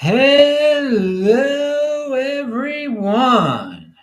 Hello, everyone.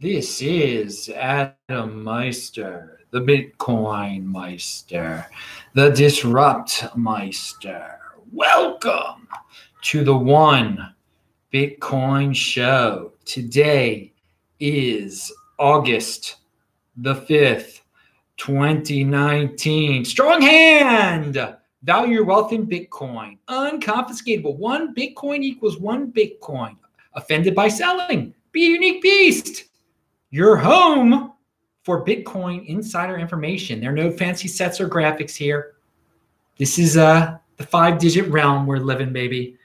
This is Adam Meister, the Bitcoin Meister, the Disrupt Meister. Welcome to the One Bitcoin Show. Today is August the 5th, 2019. Strong hand. Value your wealth in Bitcoin. Unconfiscatable. One Bitcoin equals one Bitcoin. Offended by selling. Be a unique beast. Your home for Bitcoin insider information. There are no fancy sets or graphics here. This is the five-digit realm we're living, baby.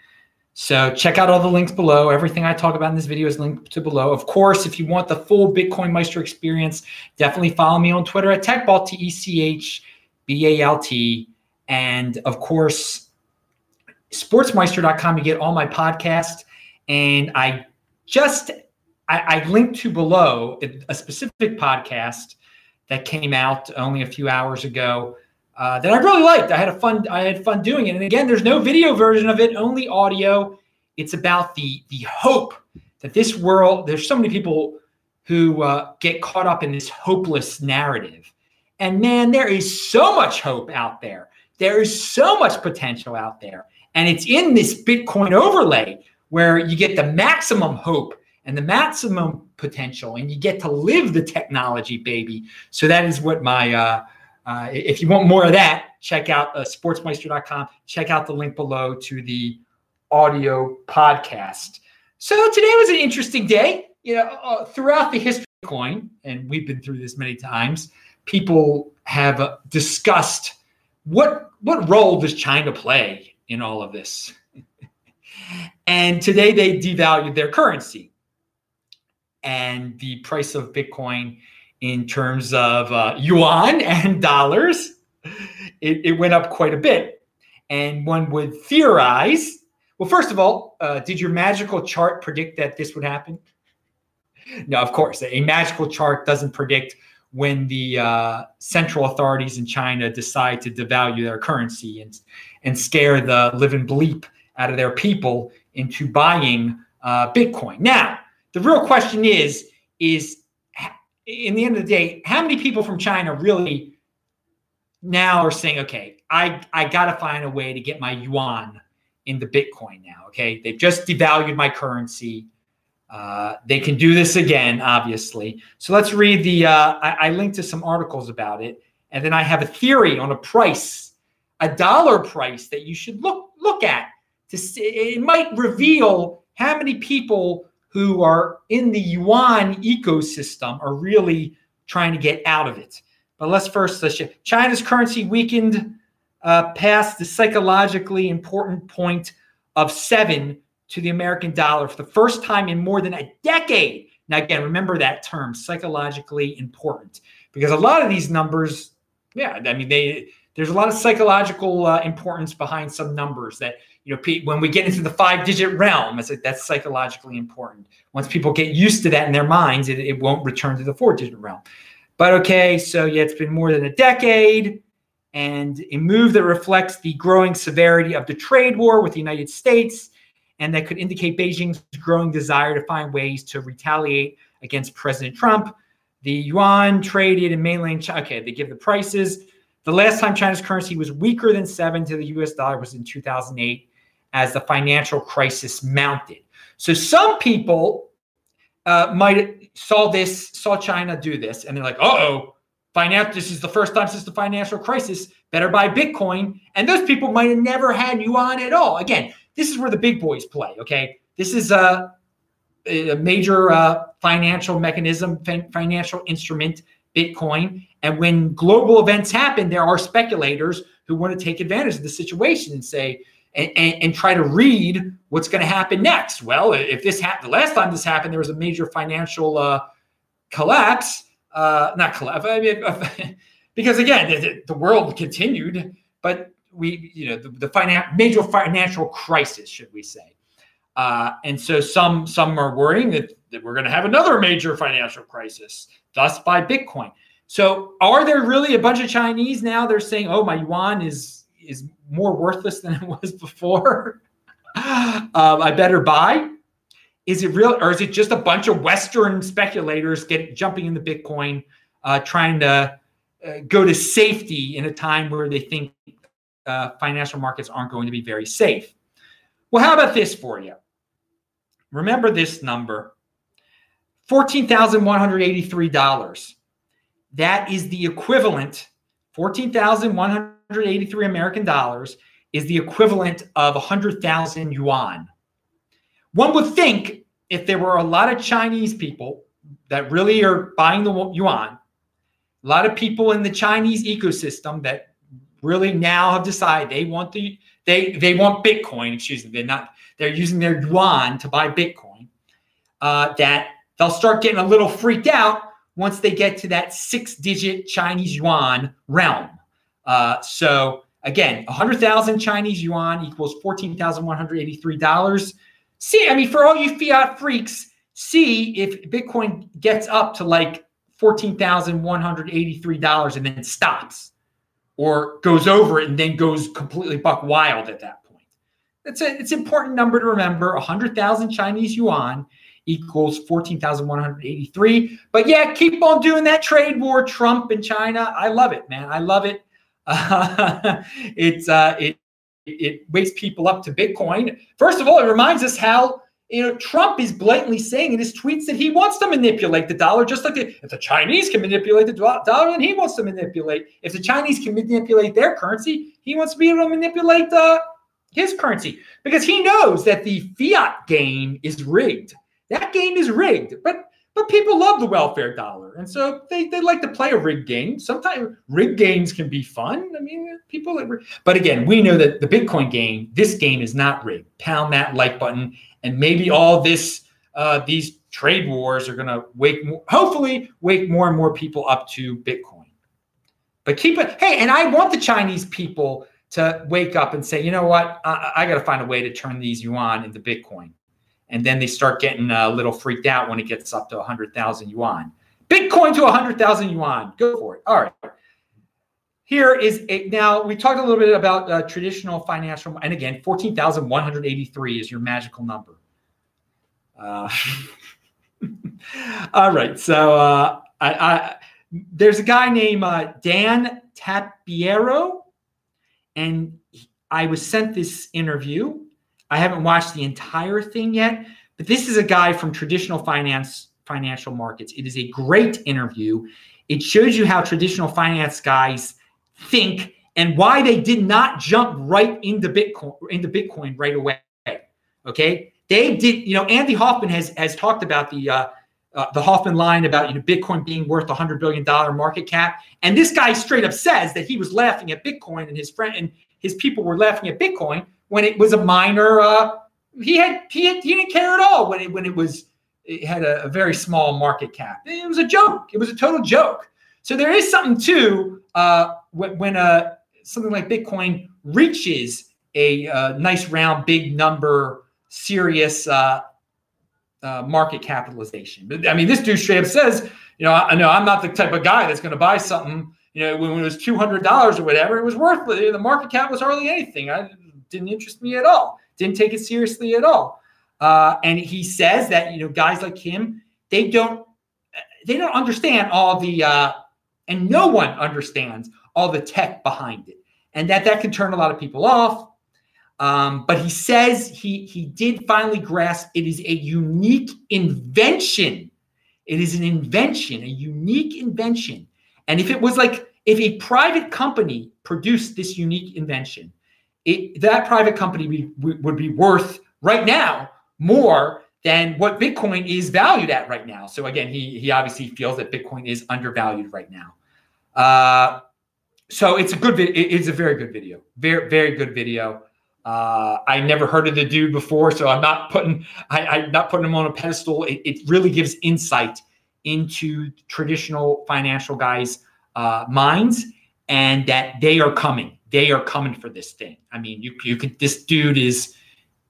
So check out all the links below. Everything I talk about in this video is linked to below. Of course, if you want the full Bitcoin Meister experience, definitely follow me on Twitter at TechBalt, TechBalt. And of course, sportsmeister.com to get all my podcasts. And I linked to below a specific podcast that came out only a few hours ago that I really liked. I had fun doing it. And again, there's no video version of it, only audio. It's about the hope that this world. There's so many people who get caught up in this hopeless narrative. And man, there is so much hope out there. There is so much potential out there. And it's in this Bitcoin overlay where you get the maximum hope and the maximum potential, and you get to live the technology, baby. So that is what my, if you want more of that, check out sportsmeister.com. Check out the link below to the audio podcast. So today was an interesting day. You know, throughout the history of Bitcoin, and we've been through this many times, people have discussed what role does China play in all of this? And today they devalued their currency. And the price of Bitcoin in terms of yuan and dollars, it went up quite a bit. And one would theorize, well, first of all, did your magical chart predict that this would happen? No, of course. A magical chart doesn't predict when the central authorities in China decide to devalue their currency and scare the living bleep out of their people into buying Bitcoin. Now, the real question is in the end of the day, how many people from China really now are saying, okay, I got to find a way to get my yuan into Bitcoin now, okay? They've just devalued my currency. They can do this again, obviously. So let's read the, I linked to some articles about it. And then I have a theory on a price, a dollar price that you should look at to see. It might reveal how many people who are in the yuan ecosystem are really trying to get out of it. But let's China's currency weakened past the psychologically important point of 7 to the American dollar for the first time in more than a decade. Now, again, remember that term, psychologically important, because a lot of these numbers, there's a lot of psychological importance behind some numbers that, you know, when we get into the five-digit realm, that's psychologically important. Once people get used to that in their minds, it won't return to the four-digit realm. But okay, so yeah, it's been more than a decade, and a move that reflects the growing severity of the trade war with the United States, and that could indicate Beijing's growing desire to find ways to retaliate against President Trump. The yuan traded in mainland China. Okay, they give the prices. The last time China's currency was weaker than 7 to the US dollar was in 2008 as the financial crisis mounted. So some people saw China do this, and they're like, uh-oh, this is the first time since the financial crisis, better buy Bitcoin. And those people might have never had yuan at all. Again, this is where the big boys play, okay? This is a major financial mechanism, financial instrument, Bitcoin. And when global events happen, there are speculators who want to take advantage of the situation and say, and try to read what's going to happen next. Well, if this happened, the last time this happened, there was a major financial collapse. Because again, the world continued, but major financial crisis, should we say. And so some are worrying that we're going to have another major financial crisis, thus buy Bitcoin. So are there really a bunch of Chinese now? They're saying, oh, my yuan is more worthless than it was before. I better buy. Is it real, or is it just a bunch of Western speculators jumping into Bitcoin, trying to go to safety in a time where they think financial markets aren't going to be very safe? Well, how about this for you? Remember this number, $14,183. That is the equivalent, 14,183 American dollars is the equivalent of 100,000 yuan. One would think if there were a lot of Chinese people that really are buying the yuan, a lot of people in the Chinese ecosystem that really now have decided they want want Bitcoin, excuse me, they're using their yuan to buy Bitcoin, that they'll start getting a little freaked out once they get to that 6-digit Chinese yuan realm. So again, 100,000 Chinese yuan equals $14,183. See, I mean, for all you fiat freaks, see if Bitcoin gets up to like $14,183 and then stops or goes over it and then goes completely buck wild at that point. It's an important number to remember. 100,000 Chinese yuan equals 14,183. But yeah, keep on doing that trade war, Trump and China. I love it, man. I love it. It wakes people up to Bitcoin. First of all, it reminds us how, you know, Trump is blatantly saying in his tweets that he wants to manipulate the dollar, just like if the Chinese can manipulate the dollar, then he wants to manipulate. If the Chinese can manipulate their currency, he wants to be able to manipulate his currency, because he knows that the fiat game is rigged. That game is rigged, but people love the welfare dollar, and so they like to play a rigged game. Sometimes rigged games can be fun. I mean, but again, we know that the Bitcoin game, this game is not rigged. Pound that like button, and maybe all this these trade wars are going to hopefully wake more and more people up to Bitcoin. But keep it, hey, and I want the Chinese people to wake up and say, you know what, I got to find a way to turn these yuan into Bitcoin. And then they start getting a little freaked out when it gets up to 100,000 yuan. Bitcoin to 100,000 yuan. Go for it. All right. Here is it. Now, we talked a little bit about traditional financial. And again, 14,183 is your magical number. All right. So there's a guy named Dan Tapiero. And I was sent this interview. I haven't watched the entire thing yet, but this is a guy from traditional financial markets. It is a great interview. It shows you how traditional finance guys think and why they did not jump right into Bitcoin right away. Okay, they did. You know, Andy Hoffman has talked about the Hoffman line about, you know, Bitcoin being worth $100 billion market cap, and this guy straight up says that he was laughing at Bitcoin and his friend and his people were laughing at Bitcoin when it was a minor, he didn't care at all when it had a very small market cap. It was a joke. It was a total joke. So there is something to when something like Bitcoin reaches a nice round big number, serious market capitalization. But I mean, this dude straight up says, you know, I'm not the type of guy that's going to buy something. You know, when it was $200 or whatever, it was worthless. The market cap was hardly anything. Didn't interest me at all. Didn't take it seriously at all. And he says that, you know, guys like him, they don't understand all the and no one understands all the tech behind it, and that can turn a lot of people off. But he says he did finally grasp it is a unique invention. It is an invention, a unique invention. And if it was like if a private company produced this unique invention, that private company would be worth right now more than what Bitcoin is valued at right now. So again, he obviously feels that Bitcoin is undervalued right now. So it's a good video. It's a very good video. Very, very good video. I never heard of the dude before, so I'm not putting him on a pedestal. It really gives insight into traditional financial guys' minds, and that they are coming. They are coming for this thing. I mean, you could. This dude he's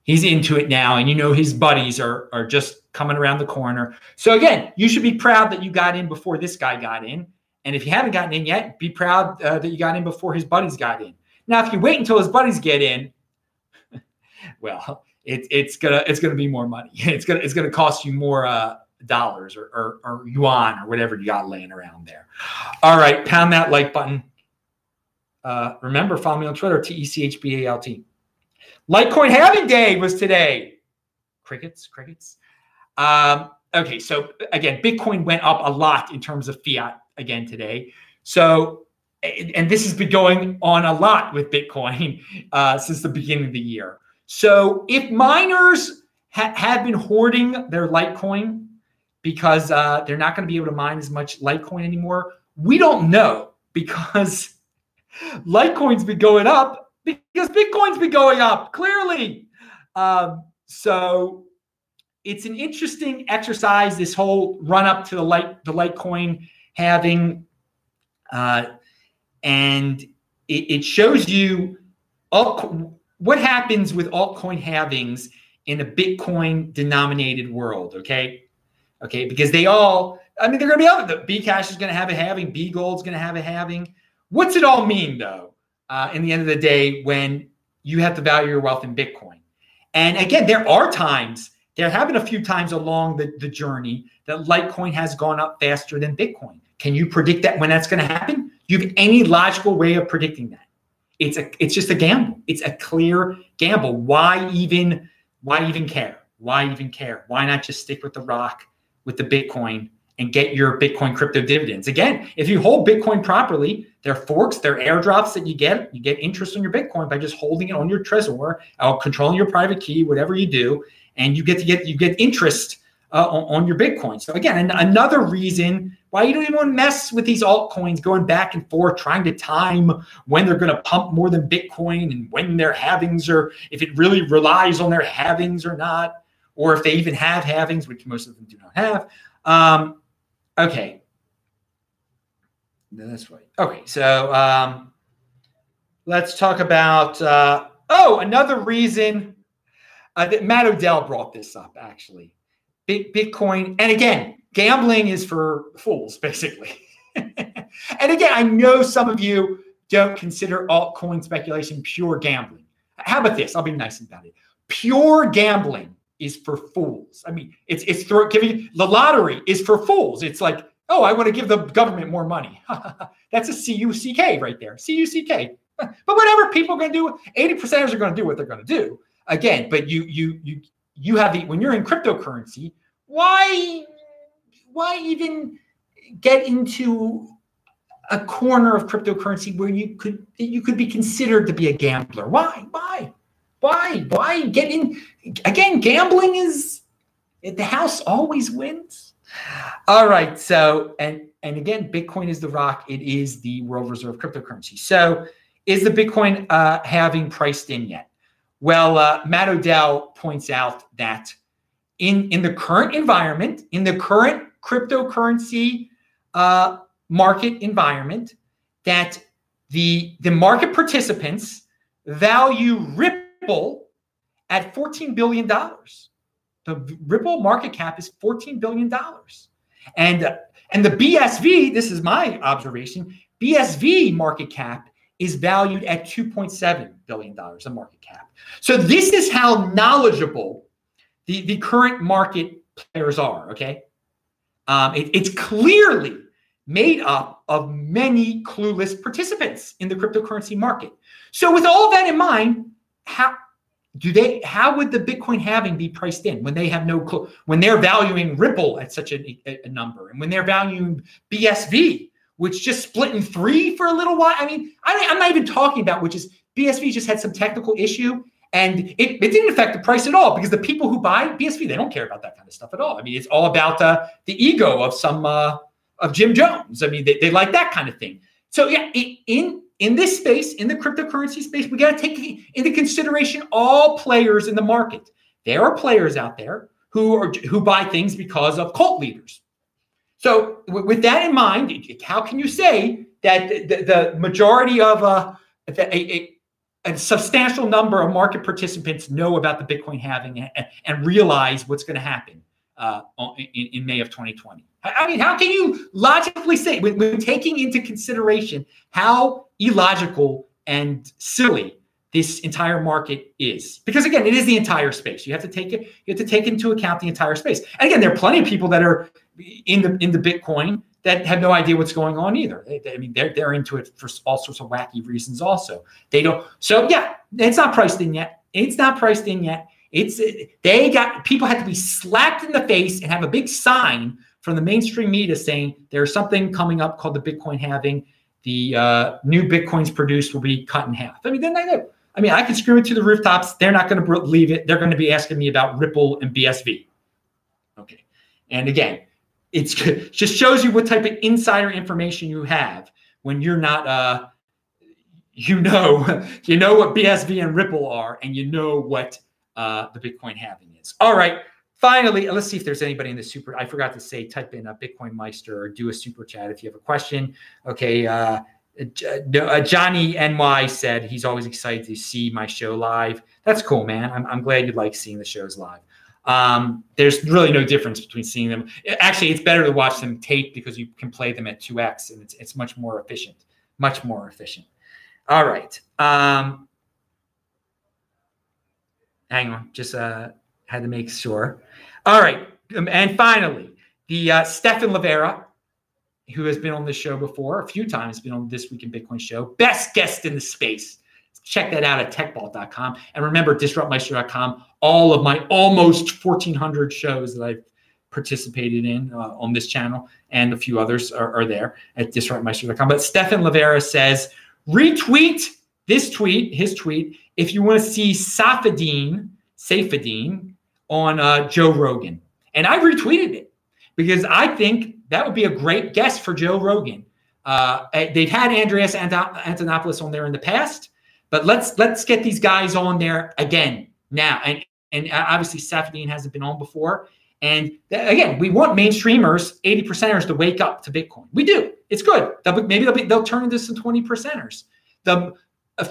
into it now, and you know his buddies are just coming around the corner. So again, you should be proud that you got in before this guy got in, and if you haven't gotten in yet, be proud that you got in before his buddies got in. Now, if you wait until his buddies get in, well, it's gonna be more money. It's gonna cost you more dollars or yuan or whatever you got laying around there. All right, pound that like button. Remember, follow me on Twitter, TECHBALT. Litecoin halving day was today. Crickets. Okay, so again, Bitcoin went up a lot in terms of fiat again today. So, and this has been going on a lot with Bitcoin since the beginning of the year. So if miners have been hoarding their Litecoin because they're not going to be able to mine as much Litecoin anymore, we don't know, because Litecoin's been going up because Bitcoin's been going up, clearly. So it's an interesting exercise, this whole run up to the Litecoin halving. And it shows you what happens with altcoin halvings in a Bitcoin denominated world. Okay. Because they're going to be out. The Bcash is going to have a halving. Bgold is going to have a halving. What's it all mean, though, in the end of the day, when you have to value your wealth in Bitcoin? And again, there have been a few times along the journey that Litecoin has gone up faster than Bitcoin. Can you predict that when that's going to happen? Do you have any logical way of predicting that? It's just a gamble. It's a clear gamble. Why even care? Why not just stick with the rock, with the Bitcoin, and get your Bitcoin crypto dividends? Again, if you hold Bitcoin properly, there are forks, there are airdrops that you get interest on your Bitcoin by just holding it on your Trezor, or controlling your private key, whatever you do, and you get interest on your Bitcoin. So again, another reason why you don't even want to mess with these altcoins going back and forth, trying to time when they're going to pump more than Bitcoin and when their halvings are, if it really relies on their halvings or not, or if they even have halvings, which most of them do not have. Okay. No, that's right. Okay. So let's talk about, another reason that Matt Odell brought this up, actually. Bitcoin, and again, gambling is for fools, basically. And again, I know some of you don't consider altcoin speculation pure gambling. How about this? I'll be nice about it. Pure gambling is for fools. I mean, the lottery is for fools. It's like, oh, I want to give the government more money. That's a CUCK right there. CUCK. But whatever people are going to do, 80%ers are going to do what they're going to do. Again, but you have when you're in cryptocurrency, why even get into a corner of cryptocurrency where you could be considered to be a gambler? Why get in? Again, gambling is the house always wins. All right. So, and again, Bitcoin is the rock. It is the world reserve cryptocurrency. So is the Bitcoin halving priced in yet? Well, Matt Odell points out that in the current environment, in the current cryptocurrency market environment, that the market participants value Ripple at $14 billion. The Ripple market cap is $14 billion. And the BSV, this is my observation, BSV market cap is valued at $2.7 billion, the market cap. So this is how knowledgeable the current market players are, okay? It's clearly made up of many clueless participants in the cryptocurrency market. So with all that in mind, how would the Bitcoin halving be priced in when they have no clue, when they're valuing Ripple at such a number, and when they're valuing BSV, which just split in three for a little while? I mean, I'm not even talking about, which is BSV just had some technical issue, and it didn't affect the price at all, because the people who buy BSV, they don't care about that kind of stuff at all. I mean, it's all about the ego of of Jim Jones. I mean, they like that kind of thing. So yeah, in this space, in the cryptocurrency space, we got to take into consideration all players in the market. There are players out there who buy things because of cult leaders. So with that in mind, how can you say that the majority of a substantial number of market participants know about the Bitcoin halving and realize what's going to happen in May of 2020? I mean, how can you logically say, when taking into consideration how illogical and silly this entire market is. Because again, it is the entire space. You have to take it, you have to take into account the entire space. And again, there are plenty of people that are in the Bitcoin that have no idea what's going on either. They're into it for all sorts of wacky reasons also. They don't. So yeah, it's not priced in yet. It's not priced in yet. People had to be slapped in the face and have a big sign from the mainstream media saying there's something coming up called the Bitcoin halving. The new Bitcoins produced will be cut in half. I can scream it to the rooftops. They're not going to believe it. They're going to be asking me about Ripple and BSV. Okay. And again, it just shows you what type of insider information you have when you're not, you know what BSV and Ripple are, and you know what the Bitcoin halving is. All right. Finally, let's see if there's anybody in the super. I forgot to say, type in a Bitcoin Meister or do a super chat if you have a question. Okay. Johnny NY said he's always excited to see my show live. That's cool, man. I'm glad you like seeing the shows live. There's really no difference between seeing them. Actually, it's better to watch them tape because you can play them at 2x, and it's much more efficient. Much more efficient. All right. Hang on. Just had to make sure. All right. And finally, the Stefan Levera, who has been on the show before a few times, been on This Week in Bitcoin show. Best guest in the space. Check that out at techbalt.com. And remember, disruptmeister.com, all of my almost 1,400 shows that I've participated in on this channel and a few others are there at disruptmeister.com. But Stefan Levera says, retweet this tweet, his tweet, if you want to see Saifedean on Joe Rogan. And I retweeted it because I think that would be a great guest for Joe Rogan. They've had Andreas Antonopoulos on there in the past, but let's get these guys on there again now. And obviously Saifedean hasn't been on before. And again, we want mainstreamers, 80%ers to wake up to Bitcoin. We do. It's good. Maybe they'll turn this into 20%ers. The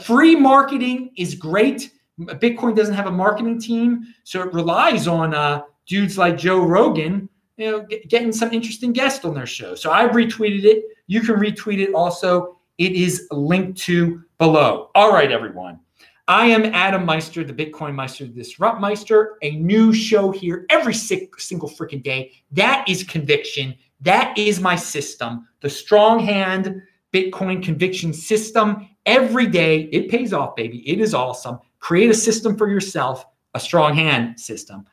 free marketing is great. Bitcoin doesn't have a marketing team, so it relies on dudes like Joe Rogan, getting some interesting guests on their show. So I retweeted it. You can retweet it also. It is linked to below. All right, everyone. I am Adam Meister, the Bitcoin Meister, the Disrupt Meister. A new show here every single freaking day. That is conviction. That is my system, the strong hand Bitcoin conviction system. Every day, it pays off, baby. It is awesome. Create a system for yourself, a strong hand system.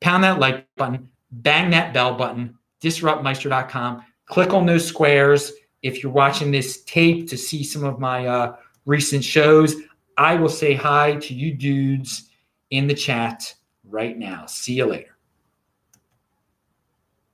Pound that like button, bang that bell button, disruptmeister.com. Click on those squares. If you're watching this tape to see some of my recent shows, I will say hi to you dudes in the chat right now. See you later.